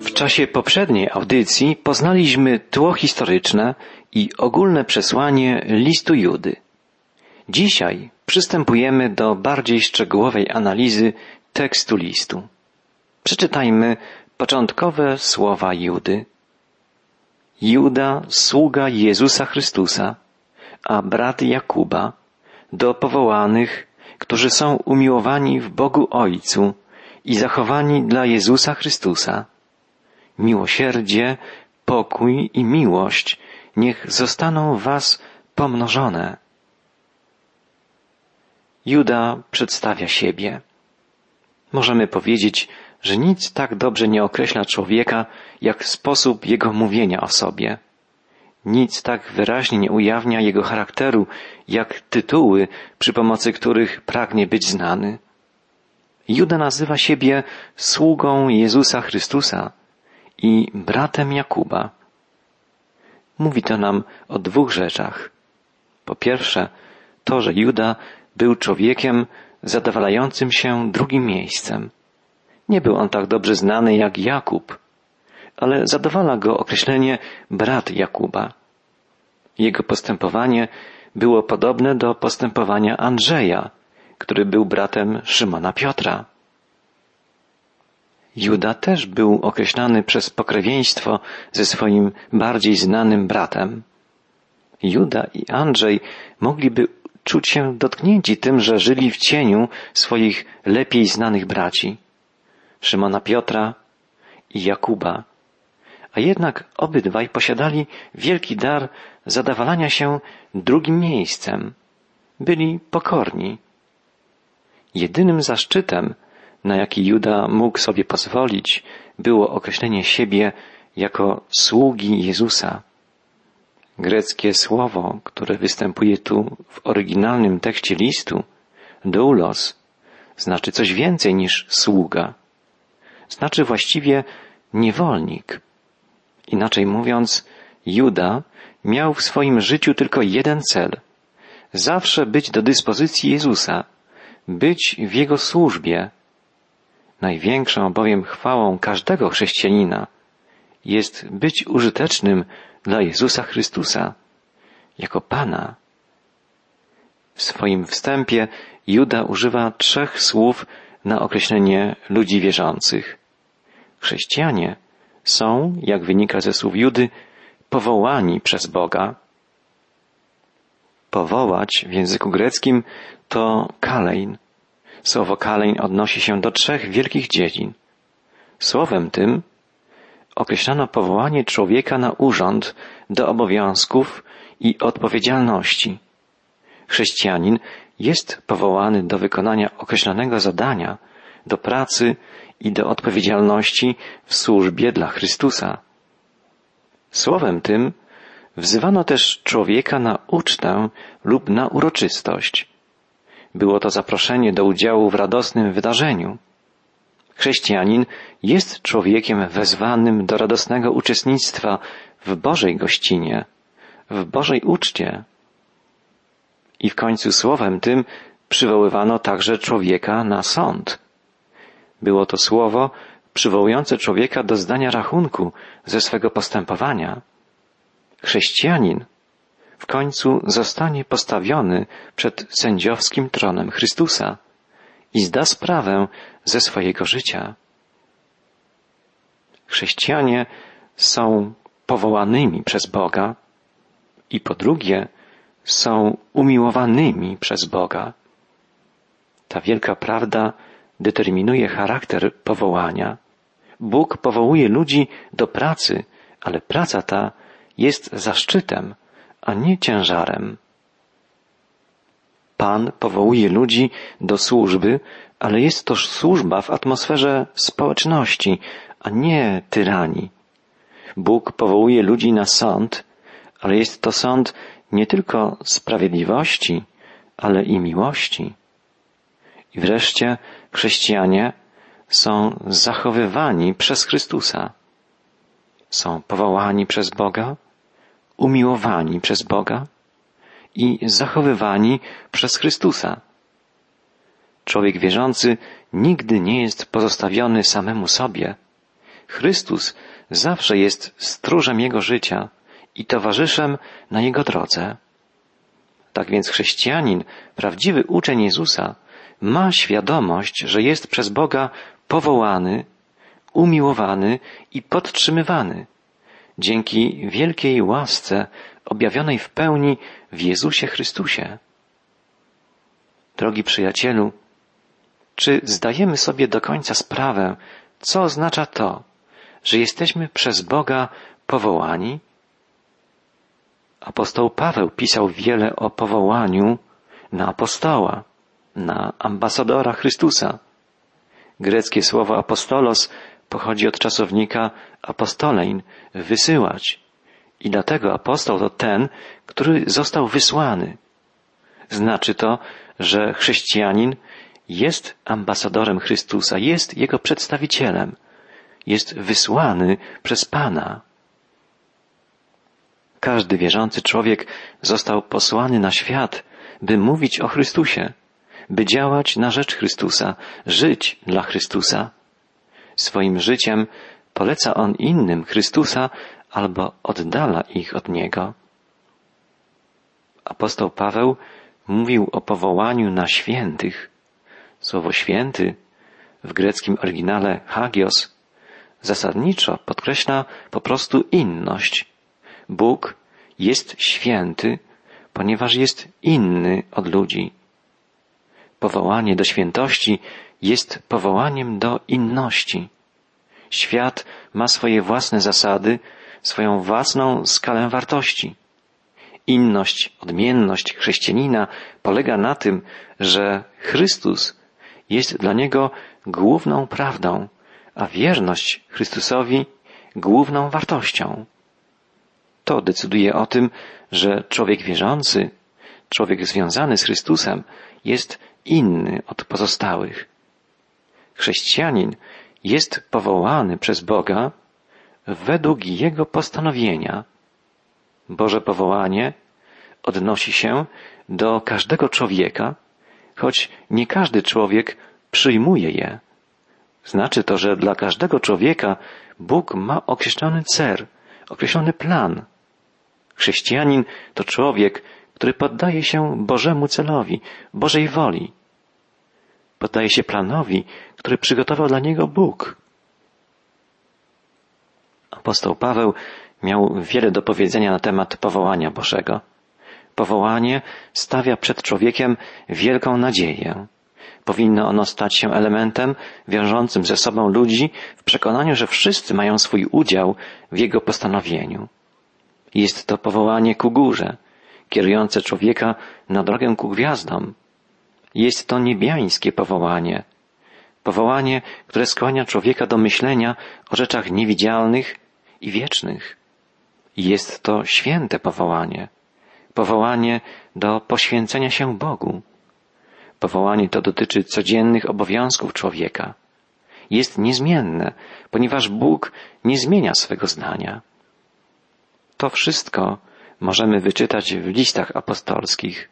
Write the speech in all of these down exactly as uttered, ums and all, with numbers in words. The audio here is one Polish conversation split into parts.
W czasie poprzedniej audycji poznaliśmy tło historyczne i ogólne przesłanie listu Judy. Dzisiaj przystępujemy do bardziej szczegółowej analizy tekstu listu. Przeczytajmy początkowe słowa Judy. Juda, sługa Jezusa Chrystusa, a brat Jakuba, do powołanych, którzy są umiłowani w Bogu Ojcu i zachowani dla Jezusa Chrystusa, miłosierdzie, pokój i miłość niech zostaną was pomnożone. Juda przedstawia siebie. Możemy powiedzieć, że nic tak dobrze nie określa człowieka, jak sposób jego mówienia o sobie. Nic tak wyraźnie nie ujawnia jego charakteru, jak tytuły, przy pomocy których pragnie być znany. Juda nazywa siebie sługą Jezusa Chrystusa i bratem Jakuba. Mówi to nam o dwóch rzeczach. Po pierwsze, to, że Juda był człowiekiem zadowalającym się drugim miejscem. Nie był on tak dobrze znany jak Jakub, ale zadowala go określenie brat Jakuba. Jego postępowanie było podobne do postępowania Andrzeja, który był bratem Szymona Piotra. Juda też był określany przez pokrewieństwo ze swoim bardziej znanym bratem. Juda i Andrzej mogliby czuć się dotknięci tym, że żyli w cieniu swoich lepiej znanych braci, Szymona Piotra i Jakuba, a jednak obydwaj posiadali wielki dar zadowalania się drugim miejscem. Byli pokorni. Jedynym zaszczytem, na jaki Juda mógł sobie pozwolić, było określenie siebie jako sługi Jezusa. Greckie słowo, które występuje tu w oryginalnym tekście listu, doulos, znaczy coś więcej niż sługa. Znaczy właściwie niewolnik. Inaczej mówiąc, Juda miał w swoim życiu tylko jeden cel. Zawsze być do dyspozycji Jezusa, być w Jego służbie. Największą bowiem chwałą każdego chrześcijanina jest być użytecznym dla Jezusa Chrystusa, jako Pana. W swoim wstępie Juda używa trzech słów na określenie ludzi wierzących. Chrześcijanie są, jak wynika ze słów Judy, powołani przez Boga. Powołać w języku greckim to kalein. Słowo kalein odnosi się do trzech wielkich dziedzin. Słowem tym określano powołanie człowieka na urząd, do obowiązków i odpowiedzialności. Chrześcijanin jest powołany do wykonania określonego zadania, do pracy i do odpowiedzialności w służbie dla Chrystusa. Słowem tym wzywano też człowieka na ucztę lub na uroczystość. Było to zaproszenie do udziału w radosnym wydarzeniu. Chrześcijanin jest człowiekiem wezwanym do radosnego uczestnictwa w Bożej gościnie, w Bożej uczcie. I w końcu słowem tym przywoływano także człowieka na sąd. Było to słowo przywołujące człowieka do zdania rachunku ze swego postępowania. Chrześcijanin w końcu zostanie postawiony przed sędziowskim tronem Chrystusa i zda sprawę ze swojego życia. Chrześcijanie są powołanymi przez Boga i po drugie są umiłowanymi przez Boga. Ta wielka prawda determinuje charakter powołania. Bóg powołuje ludzi do pracy, ale praca ta jest zaszczytem, a nie ciężarem. Pan powołuje ludzi do służby, ale jest to służba w atmosferze społeczności, a nie tyranii. Bóg powołuje ludzi na sąd, ale jest to sąd nie tylko sprawiedliwości, ale i miłości. I wreszcie chrześcijanie są zachowywani przez Chrystusa. Są powołani przez Boga, umiłowani przez Boga i zachowywani przez Chrystusa. Człowiek wierzący nigdy nie jest pozostawiony samemu sobie. Chrystus zawsze jest stróżem jego życia i towarzyszem na jego drodze. Tak więc chrześcijanin, prawdziwy uczeń Jezusa, ma świadomość, że jest przez Boga powołany, umiłowany i podtrzymywany dzięki wielkiej łasce objawionej w pełni w Jezusie Chrystusie. Drogi przyjacielu, czy zdajemy sobie do końca sprawę, co oznacza to, że jesteśmy przez Boga powołani? Apostoł Paweł pisał wiele o powołaniu na apostoła, na ambasadora Chrystusa. Greckie słowo apostolos pochodzi od czasownika apostolein, wysyłać. I dlatego apostoł to ten, który został wysłany. Znaczy to, że chrześcijanin jest ambasadorem Chrystusa, jest jego przedstawicielem, jest wysłany przez Pana. Każdy wierzący człowiek został posłany na świat, by mówić o Chrystusie, by działać na rzecz Chrystusa, żyć dla Chrystusa. Swoim życiem poleca on innym Chrystusa albo oddala ich od Niego. Apostoł Paweł mówił o powołaniu na świętych. Słowo święty w greckim oryginale hagios zasadniczo podkreśla po prostu inność. Bóg jest święty, ponieważ jest inny od ludzi. Powołanie do świętości jest powołaniem do inności. Świat ma swoje własne zasady, swoją własną skalę wartości. Inność, odmienność chrześcijanina polega na tym, że Chrystus jest dla niego główną prawdą, a wierność Chrystusowi główną wartością. To decyduje o tym, że człowiek wierzący, człowiek związany z Chrystusem jest inny od pozostałych. Chrześcijanin jest powołany przez Boga według Jego postanowienia. Boże powołanie odnosi się do każdego człowieka, choć nie każdy człowiek przyjmuje je. Znaczy to, że dla każdego człowieka Bóg ma określony cel, określony plan. Chrześcijanin to człowiek, który poddaje się Bożemu celowi, Bożej woli. Poddaje się planowi, który przygotował dla niego Bóg. Apostoł Paweł miał wiele do powiedzenia na temat powołania Bożego. Powołanie stawia przed człowiekiem wielką nadzieję. Powinno ono stać się elementem wiążącym ze sobą ludzi w przekonaniu, że wszyscy mają swój udział w jego postanowieniu. Jest to powołanie ku górze, kierujące człowieka na drogę ku gwiazdom. Jest to niebiańskie powołanie. Powołanie, które skłania człowieka do myślenia o rzeczach niewidzialnych i wiecznych. Jest to święte powołanie. Powołanie do poświęcenia się Bogu. Powołanie to dotyczy codziennych obowiązków człowieka. Jest niezmienne, ponieważ Bóg nie zmienia swego zdania. To wszystko możemy wyczytać w listach apostolskich.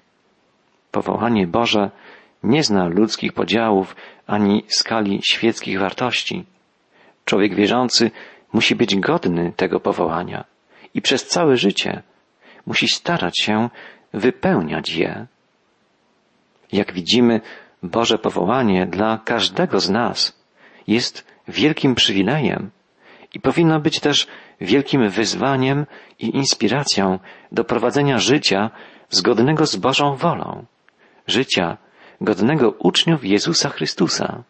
Powołanie Boże nie zna ludzkich podziałów ani skali świeckich wartości. Człowiek wierzący musi być godny tego powołania i przez całe życie musi starać się wypełniać je. Jak widzimy, Boże powołanie dla każdego z nas jest wielkim przywilejem i powinno być też wielkim wyzwaniem i inspiracją do prowadzenia życia zgodnego z Bożą wolą, życia godnego uczniów Jezusa Chrystusa.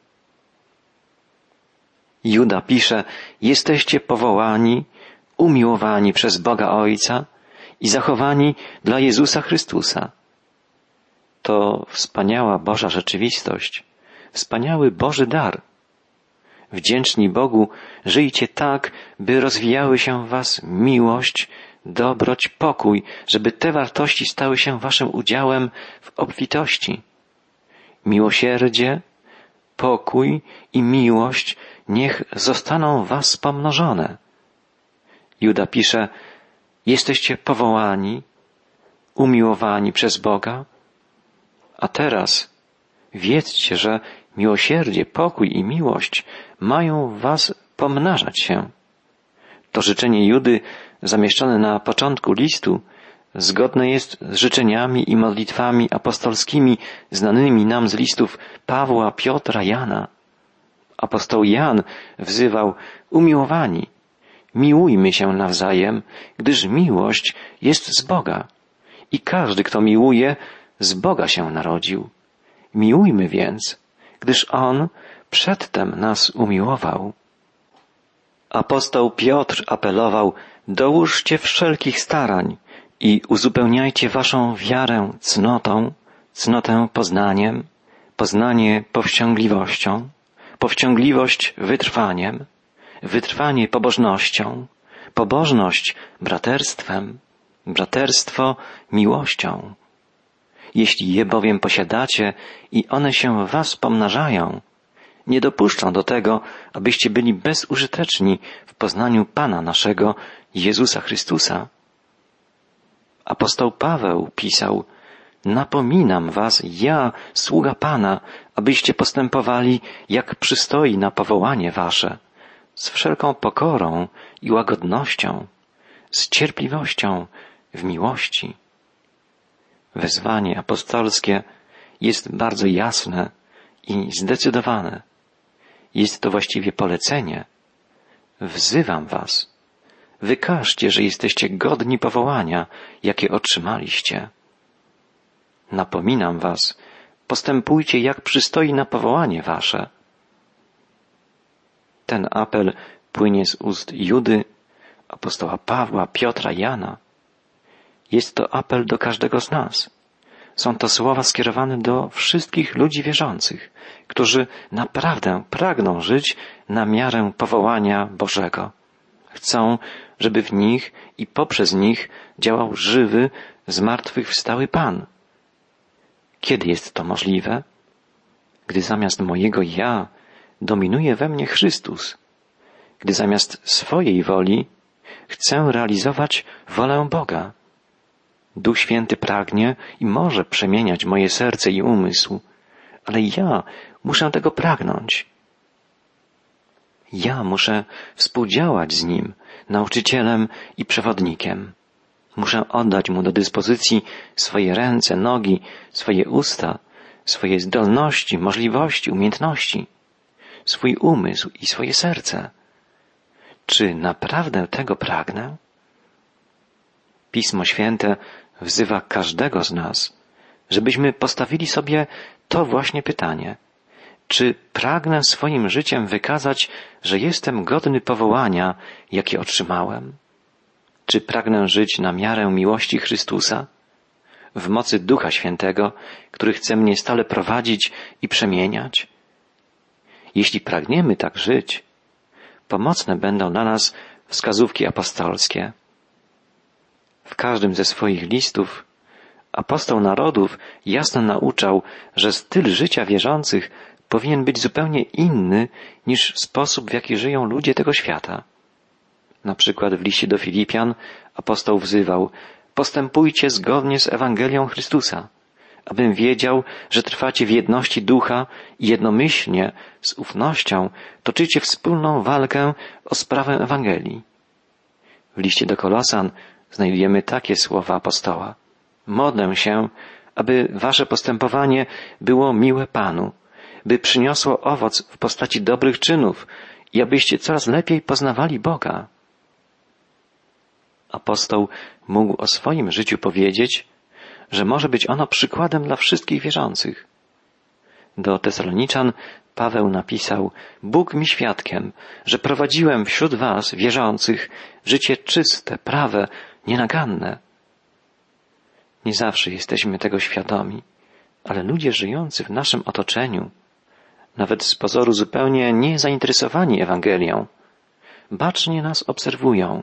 Juda pisze, jesteście powołani, umiłowani przez Boga Ojca i zachowani dla Jezusa Chrystusa. To wspaniała Boża rzeczywistość, wspaniały Boży dar. Wdzięczni Bogu, żyjcie tak, by rozwijały się w was miłość, dobroć, pokój, żeby te wartości stały się waszym udziałem w obfitości. Miłosierdzie, pokój i miłość niech zostaną was pomnożone. Juda pisze, jesteście powołani, umiłowani przez Boga, a teraz wiedzcie, że miłosierdzie, pokój i miłość mają w was pomnażać się. To życzenie Judy, zamieszczone na początku listu, zgodne jest z życzeniami i modlitwami apostolskimi znanymi nam z listów Pawła, Piotra, Jana. Apostoł Jan wzywał: umiłowani, miłujmy się nawzajem, gdyż miłość jest z Boga i każdy, kto miłuje, z Boga się narodził. Miłujmy więc, gdyż On przedtem nas umiłował. Apostoł Piotr apelował: dołóżcie wszelkich starań i uzupełniajcie waszą wiarę cnotą, cnotę poznaniem, poznanie powściągliwością, powściągliwość wytrwaniem, wytrwanie pobożnością, pobożność braterstwem, braterstwo miłością. Jeśli je bowiem posiadacie i one się w was pomnażają, nie dopuszczą do tego, abyście byli bezużyteczni w poznaniu Pana naszego Jezusa Chrystusa. Apostoł Paweł pisał: napominam was, ja, sługa Pana, abyście postępowali, jak przystoi na powołanie wasze, z wszelką pokorą i łagodnością, z cierpliwością w miłości. Wezwanie apostolskie jest bardzo jasne i zdecydowane. Jest to właściwie polecenie. Wzywam was. Wykażcie, że jesteście godni powołania, jakie otrzymaliście. Napominam was. Postępujcie, jak przystoi na powołanie wasze. Ten apel płynie z ust Judy, apostoła Pawła, Piotra, Jana. Jest to apel do każdego z nas. Są to słowa skierowane do wszystkich ludzi wierzących, którzy naprawdę pragną żyć na miarę powołania Bożego. Chcą, żeby w nich i poprzez nich działał żywy, zmartwychwstały Pan. Kiedy jest to możliwe? Gdy zamiast mojego ja dominuje we mnie Chrystus. Gdy zamiast swojej woli chcę realizować wolę Boga. Duch Święty pragnie i może przemieniać moje serce i umysł, ale ja muszę tego pragnąć. Ja muszę współdziałać z Nim, nauczycielem i przewodnikiem. Muszę oddać Mu do dyspozycji swoje ręce, nogi, swoje usta, swoje zdolności, możliwości, umiejętności, swój umysł i swoje serce. Czy naprawdę tego pragnę? Pismo Święte wzywa każdego z nas, żebyśmy postawili sobie to właśnie pytanie. Czy pragnę swoim życiem wykazać, że jestem godny powołania, jakie otrzymałem? Czy pragnę żyć na miarę miłości Chrystusa, w mocy Ducha Świętego, który chce mnie stale prowadzić i przemieniać? Jeśli pragniemy tak żyć, pomocne będą dla nas wskazówki apostolskie. W każdym ze swoich listów apostoł narodów jasno nauczał, że styl życia wierzących powinien być zupełnie inny niż sposób, w jaki żyją ludzie tego świata. Na przykład w liście do Filipian apostoł wzywał: postępujcie zgodnie z Ewangelią Chrystusa, abym wiedział, że trwacie w jedności ducha i jednomyślnie, z ufnością, toczycie wspólną walkę o sprawę Ewangelii. W liście do Kolosan znajdujemy takie słowa apostoła: modlę się, aby wasze postępowanie było miłe Panu, by przyniosło owoc w postaci dobrych czynów i abyście coraz lepiej poznawali Boga. Apostoł mógł o swoim życiu powiedzieć, że może być ono przykładem dla wszystkich wierzących. Do Tesaloniczan Paweł napisał: Bóg mi świadkiem, że prowadziłem wśród was, wierzących, życie czyste, prawe, nienaganne. Nie zawsze jesteśmy tego świadomi, ale ludzie żyjący w naszym otoczeniu, nawet z pozoru zupełnie niezainteresowani Ewangelią, bacznie nas obserwują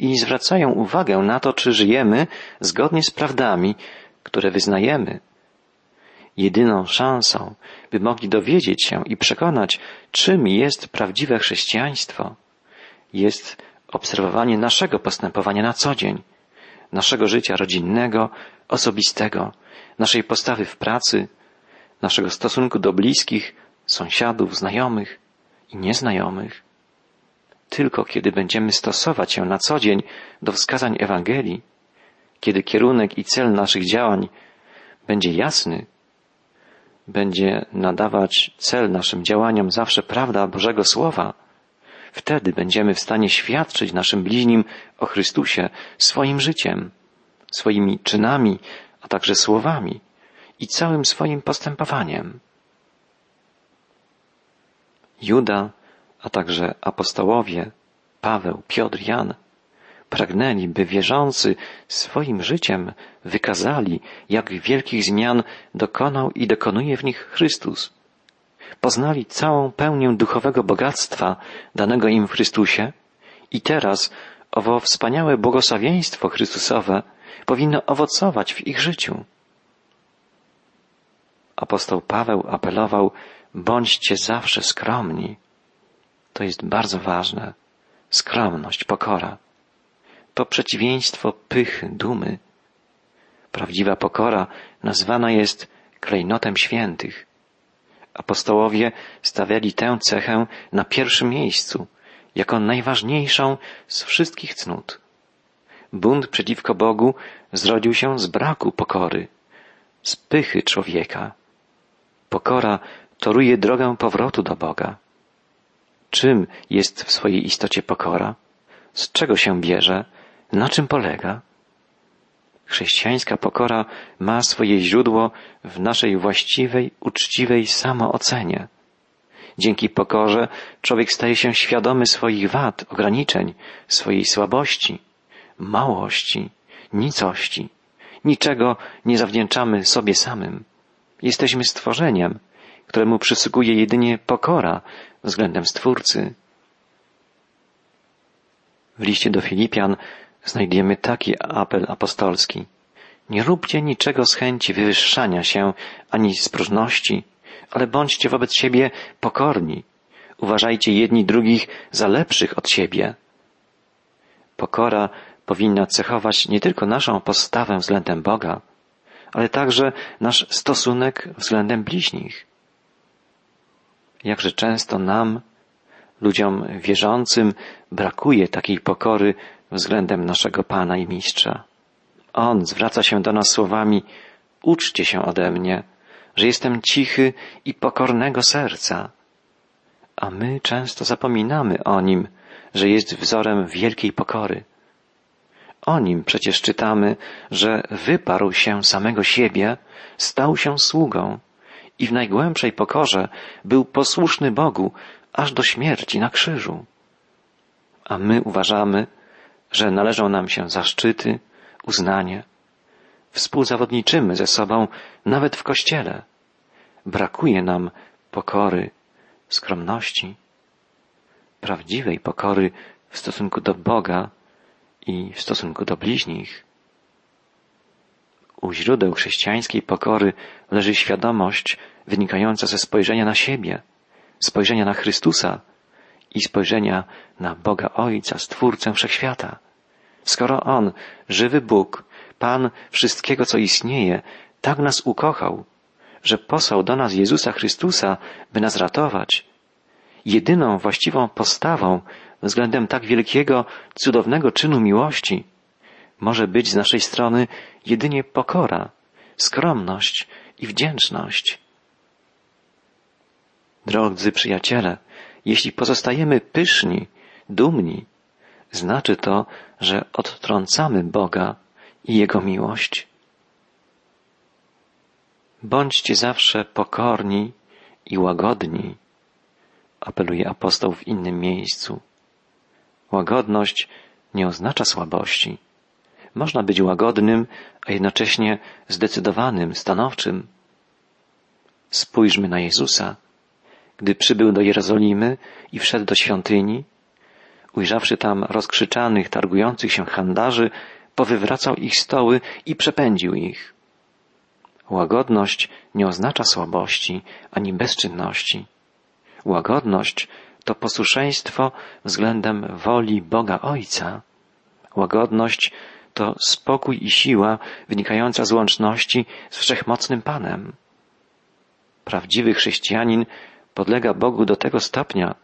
i zwracają uwagę na to, czy żyjemy zgodnie z prawdami, które wyznajemy. Jedyną szansą, by mogli dowiedzieć się i przekonać, czym jest prawdziwe chrześcijaństwo, jest obserwowanie naszego postępowania na co dzień, naszego życia rodzinnego, osobistego, naszej postawy w pracy, naszego stosunku do bliskich, sąsiadów, znajomych i nieznajomych. Tylko kiedy będziemy stosować ją na co dzień do wskazań Ewangelii, kiedy kierunek i cel naszych działań będzie jasny, będzie nadawać cel naszym działaniom zawsze prawda Bożego Słowa, wtedy będziemy w stanie świadczyć naszym bliźnim o Chrystusie swoim życiem, swoimi czynami, a także słowami i całym swoim postępowaniem. Juda, a także apostołowie Paweł, Piotr, Jan pragnęli, by wierzący swoim życiem wykazali, jak wielkich zmian dokonał i dokonuje w nich Chrystus. Poznali całą pełnię duchowego bogactwa danego im w Chrystusie i teraz owo wspaniałe błogosławieństwo Chrystusowe powinno owocować w ich życiu. Apostoł Paweł apelował, bądźcie zawsze skromni. To jest bardzo ważne. Skromność, pokora. To przeciwieństwo pychy, dumy. Prawdziwa pokora nazwana jest klejnotem świętych. Apostołowie stawiali tę cechę na pierwszym miejscu, jako najważniejszą z wszystkich cnót. Bunt przeciwko Bogu zrodził się z braku pokory, z pychy człowieka. Pokora toruje drogę powrotu do Boga. Czym jest w swojej istocie pokora? Z czego się bierze? Na czym polega? Chrześcijańska pokora ma swoje źródło w naszej właściwej, uczciwej samoocenie. Dzięki pokorze człowiek staje się świadomy swoich wad, ograniczeń, swojej słabości, małości, nicości. Niczego nie zawdzięczamy sobie samym. Jesteśmy stworzeniem, któremu przysługuje jedynie pokora względem Stwórcy. W liście do Filipian znajdziemy taki apel apostolski. Nie róbcie niczego z chęci wywyższania się, ani z próżności, ale bądźcie wobec siebie pokorni. Uważajcie jedni drugich za lepszych od siebie. Pokora powinna cechować nie tylko naszą postawę względem Boga, ale także nasz stosunek względem bliźnich. Jakże często nam, ludziom wierzącym, brakuje takiej pokory względem naszego Pana i Mistrza. On zwraca się do nas słowami: uczcie się ode mnie, że jestem cichy i pokornego serca. A my często zapominamy o Nim, że jest wzorem wielkiej pokory. O Nim przecież czytamy, że wyparł się samego siebie, stał się sługą i w najgłębszej pokorze był posłuszny Bogu aż do śmierci na krzyżu. A my uważamy, że należą nam się zaszczyty, uznanie. Współzawodniczymy ze sobą nawet w Kościele. Brakuje nam pokory, skromności, prawdziwej pokory w stosunku do Boga i w stosunku do bliźnich. U źródeł chrześcijańskiej pokory leży świadomość wynikająca ze spojrzenia na siebie, spojrzenia na Chrystusa i spojrzenia na Boga Ojca, Stwórcę Wszechświata. Skoro On, żywy Bóg, Pan wszystkiego, co istnieje, tak nas ukochał, że posłał do nas Jezusa Chrystusa, by nas ratować, jedyną właściwą postawą względem tak wielkiego, cudownego czynu miłości może być z naszej strony jedynie pokora, skromność i wdzięczność. Drodzy przyjaciele, jeśli pozostajemy pyszni, dumni, znaczy to, że odtrącamy Boga i Jego miłość. Bądźcie zawsze pokorni i łagodni, apeluje apostoł w innym miejscu. Łagodność nie oznacza słabości. Można być łagodnym, a jednocześnie zdecydowanym, stanowczym. Spójrzmy na Jezusa. Gdy przybył do Jerozolimy i wszedł do świątyni, ujrzawszy tam rozkrzyczanych, targujących się handlarzy, powywracał ich stoły i przepędził ich. Łagodność nie oznacza słabości ani bezczynności. Łagodność to posłuszeństwo względem woli Boga Ojca. Łagodność to spokój i siła wynikająca z łączności z Wszechmocnym Panem. Prawdziwy chrześcijanin podlega Bogu do tego stopnia,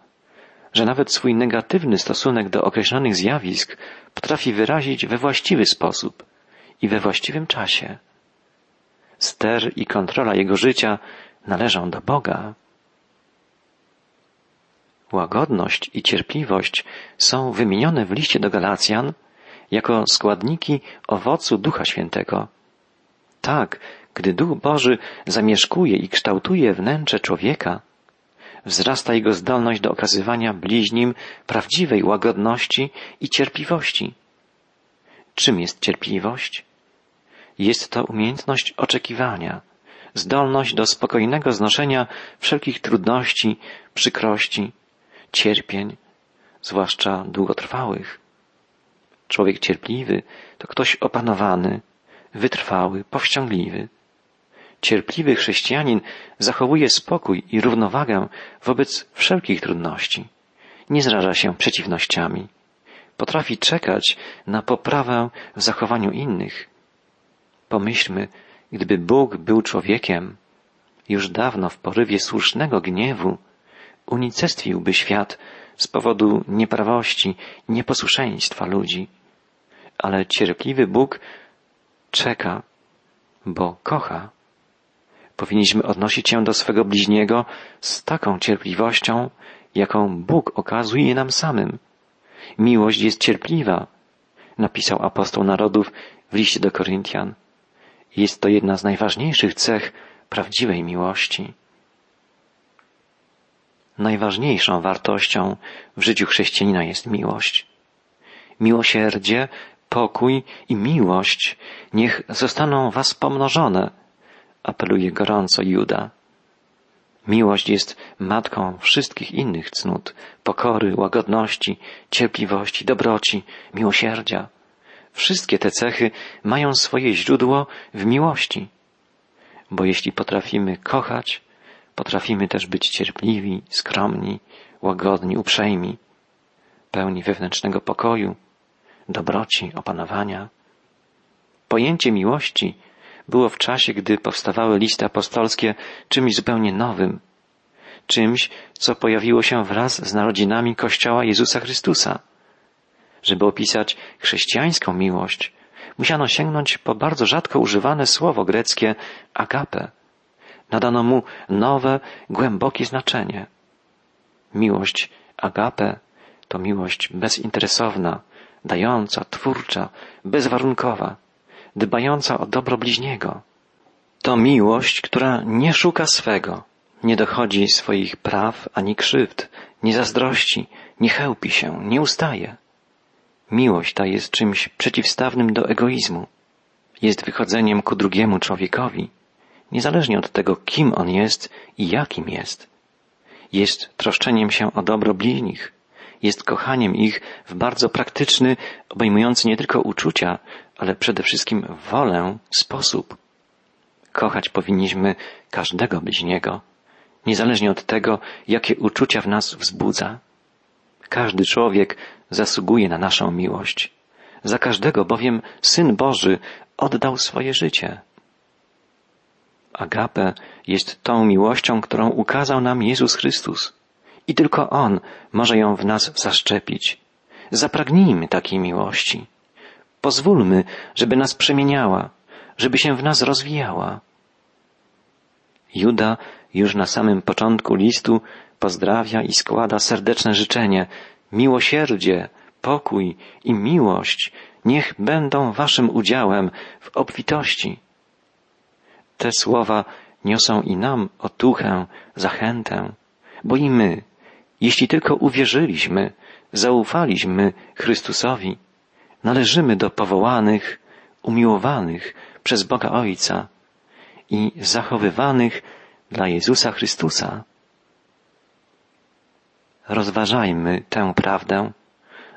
że nawet swój negatywny stosunek do określonych zjawisk potrafi wyrazić we właściwy sposób i we właściwym czasie. Ster i kontrola jego życia należą do Boga. Łagodność i cierpliwość są wymienione w liście do Galacjan jako składniki owocu Ducha Świętego. Tak, gdy Duch Boży zamieszkuje i kształtuje wnętrze człowieka, wzrasta jego zdolność do okazywania bliźnim prawdziwej łagodności i cierpliwości. Czym jest cierpliwość? Jest to umiejętność oczekiwania, zdolność do spokojnego znoszenia wszelkich trudności, przykrości, cierpień, zwłaszcza długotrwałych. Człowiek cierpliwy to ktoś opanowany, wytrwały, powściągliwy. Cierpliwy chrześcijanin zachowuje spokój i równowagę wobec wszelkich trudności. Nie zraża się przeciwnościami. Potrafi czekać na poprawę w zachowaniu innych. Pomyślmy, gdyby Bóg był człowiekiem, już dawno w porywie słusznego gniewu unicestwiłby świat z powodu nieprawości, nieposłuszeństwa ludzi. Ale cierpliwy Bóg czeka, bo kocha. Powinniśmy odnosić się do swego bliźniego z taką cierpliwością, jaką Bóg okazuje nam samym. Miłość jest cierpliwa, napisał apostoł narodów w liście do Koryntian. Jest to jedna z najważniejszych cech prawdziwej miłości. Najważniejszą wartością w życiu chrześcijanina jest miłość. Miłosierdzie, pokój i miłość niech zostaną was pomnożone, apeluje gorąco Juda. Miłość jest matką wszystkich innych cnót, pokory, łagodności, cierpliwości, dobroci, miłosierdzia. Wszystkie te cechy mają swoje źródło w miłości, bo jeśli potrafimy kochać, potrafimy też być cierpliwi, skromni, łagodni, uprzejmi, pełni wewnętrznego pokoju, dobroci, opanowania. Pojęcie miłości było w czasie, gdy powstawały listy apostolskie, czymś zupełnie nowym, czymś, co pojawiło się wraz z narodzinami Kościoła Jezusa Chrystusa. Żeby opisać chrześcijańską miłość, musiano sięgnąć po bardzo rzadko używane słowo greckie agape. Nadano mu nowe, głębokie znaczenie. Miłość agape to miłość bezinteresowna, dająca, twórcza, bezwarunkowa, dbająca o dobro bliźniego. To miłość, która nie szuka swego, nie dochodzi swoich praw ani krzywd, nie zazdrości, nie chełpi się, nie ustaje. Miłość ta jest czymś przeciwstawnym do egoizmu. Jest wychodzeniem ku drugiemu człowiekowi, niezależnie od tego, kim on jest i jakim jest. Jest troszczeniem się o dobro bliźnich. Jest kochaniem ich w bardzo praktyczny, obejmujący nie tylko uczucia, ale przede wszystkim wolę sposób. Kochać powinniśmy każdego bliźniego, niezależnie od tego, jakie uczucia w nas wzbudza. Każdy człowiek zasługuje na naszą miłość. Za każdego bowiem Syn Boży oddał swoje życie. Agape jest tą miłością, którą ukazał nam Jezus Chrystus. I tylko On może ją w nas zaszczepić. Zapragnijmy takiej miłości. Pozwólmy, żeby nas przemieniała, żeby się w nas rozwijała. Juda już na samym początku listu pozdrawia i składa serdeczne życzenie. Miłosierdzie, pokój i miłość niech będą waszym udziałem w obfitości. Te słowa niosą i nam otuchę, zachętę, bo i my, jeśli tylko uwierzyliśmy, zaufaliśmy Chrystusowi, należymy do powołanych, umiłowanych przez Boga Ojca i zachowywanych dla Jezusa Chrystusa. Rozważajmy tę prawdę,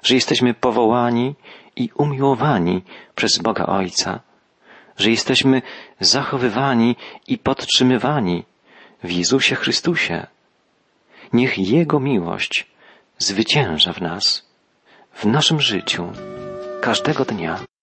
że jesteśmy powołani i umiłowani przez Boga Ojca, że jesteśmy zachowywani i podtrzymywani w Jezusie Chrystusie. Niech Jego miłość zwycięża w nas, w naszym życiu, każdego dnia.